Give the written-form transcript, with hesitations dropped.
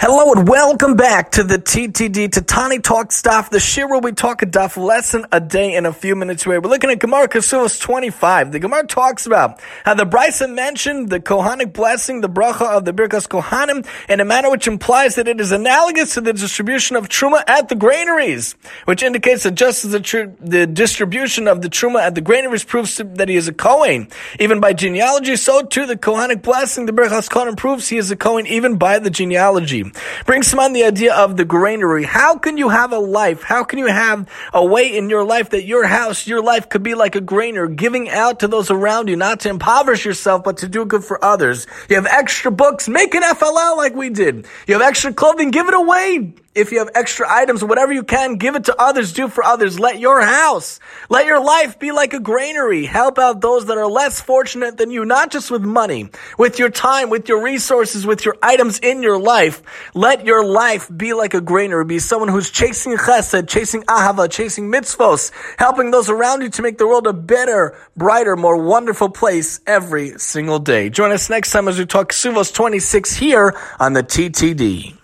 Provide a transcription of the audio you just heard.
Hello and welcome back to the TTD Tatani Talk Staff, the shir where we talk a daf lesson a day in a few minutes away. We're looking at Gemara Kesubos 25. The Gemara talks about how the Bryson mentioned the Kohanic blessing, the bracha of the Birkhas Kohanim, in a manner which implies that it is analogous to the distribution of truma at the granaries, which indicates that just as the distribution of the truma at the granaries proves that he is a Kohen, even by genealogy, so too the Kohanic blessing, the Birkhas Kohanim, proves he is a Kohen even by the genealogy. Brings to mind the idea of the granary. How can you have a life? How can you have a way in your life that your house, your life could be like a granary, giving out to those around you, not to impoverish yourself, but to do good for others? You have extra books, make an FLL like we did. You have extra clothing, give it away. If you have extra items, whatever you can, give it to others, do for others. Let your house, let your life be like a granary. Help out those that are less fortunate than you, not just with money, with your time, with your resources, with your items in your life. Let your life be like a granary. Be someone who's chasing chesed, chasing ahava, chasing mitzvos, helping those around you to make the world a better, brighter, more wonderful place every single day. Join us next time as we talk Suvos 26 here on the TTD.